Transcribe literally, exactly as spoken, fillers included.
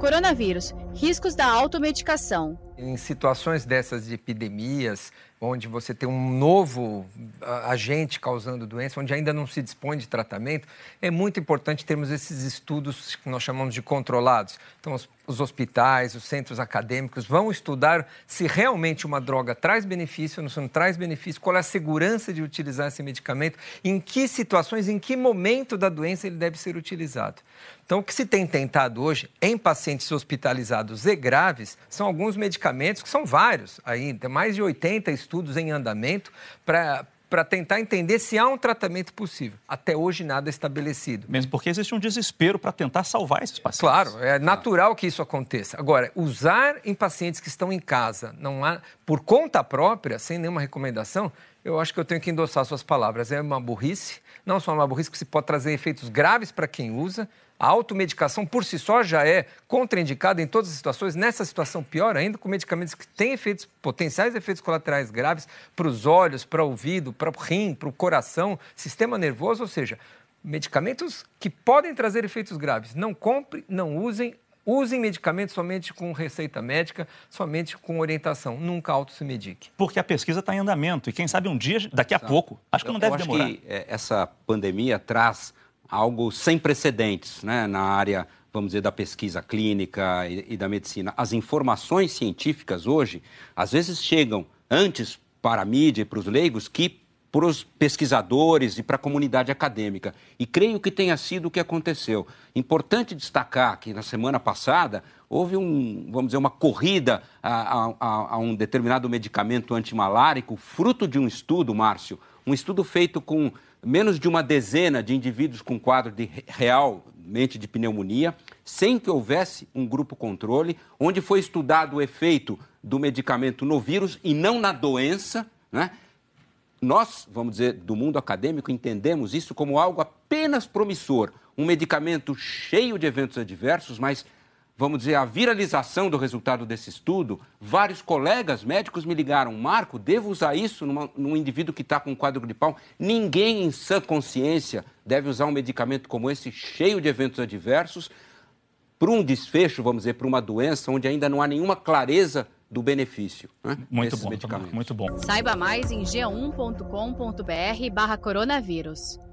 Coronavírus, riscos da automedicação. Em situações dessas de epidemias, onde você tem um novo agente causando doença, onde ainda não se dispõe de tratamento, é muito importante termos esses estudos que nós chamamos de controlados. Então, os, os hospitais, os centros acadêmicos vão estudar se realmente uma droga traz benefício ou não traz benefício, qual é a segurança de utilizar esse medicamento, em que situações, em que momento da doença ele deve ser utilizado. Então, o que se tem tentado hoje em pacientes hospitalizados e graves são alguns medicamentos que são vários ainda, mais de oitenta estudos em andamento para para tentar entender se há um tratamento possível. Até hoje, nada estabelecido. Mesmo porque existe um desespero para tentar salvar esses pacientes. Claro, é natural que isso aconteça. Agora, usar em pacientes que estão em casa, não há, por conta própria, sem nenhuma recomendação, eu acho que eu tenho que endossar suas palavras. É uma burrice, não só uma burrice, que se pode trazer efeitos graves para quem usa. A automedicação, por si só, já é contraindicada em todas as situações. Nessa situação, pior ainda, com medicamentos que têm efeitos, potenciais efeitos colaterais graves para os olhos, para o ouvido, para o rim, para o coração, sistema nervoso, ou seja, medicamentos que podem trazer efeitos graves. Não compre, não usem, usem medicamentos somente com receita médica, somente com orientação. Nunca auto-se-medique. Porque a pesquisa está em andamento e, quem sabe, um dia, daqui a Exato. pouco, acho que não Eu deve acho demorar. Que essa pandemia traz algo sem precedentes, né, na área, vamos dizer, da pesquisa clínica e, e da medicina. As informações científicas hoje, às vezes, chegam antes para a mídia e para os leigos que para os pesquisadores e para a comunidade acadêmica. E creio que tenha sido o que aconteceu. Importante destacar que, na semana passada, houve um, vamos dizer, uma corrida a, a, a um determinado medicamento antimalárico, fruto de um estudo, Márcio, um estudo feito com menos de uma dezena de indivíduos com quadro de realmente de pneumonia, sem que houvesse um grupo controle, onde foi estudado o efeito do medicamento no vírus e não na doença, né? Nós, vamos dizer, do mundo acadêmico, entendemos isso como algo apenas promissor, um medicamento cheio de eventos adversos, mas, vamos dizer, a viralização do resultado desse estudo, vários colegas médicos me ligaram: Marco, devo usar isso numa, num indivíduo que está com quadro gripal? Ninguém em sã consciência deve usar um medicamento como esse, cheio de eventos adversos, para um desfecho, vamos dizer, para uma doença onde ainda não há nenhuma clareza do benefício, né? Muito bom, muito bom. Saiba mais em g um ponto com ponto b r barra coronavírus.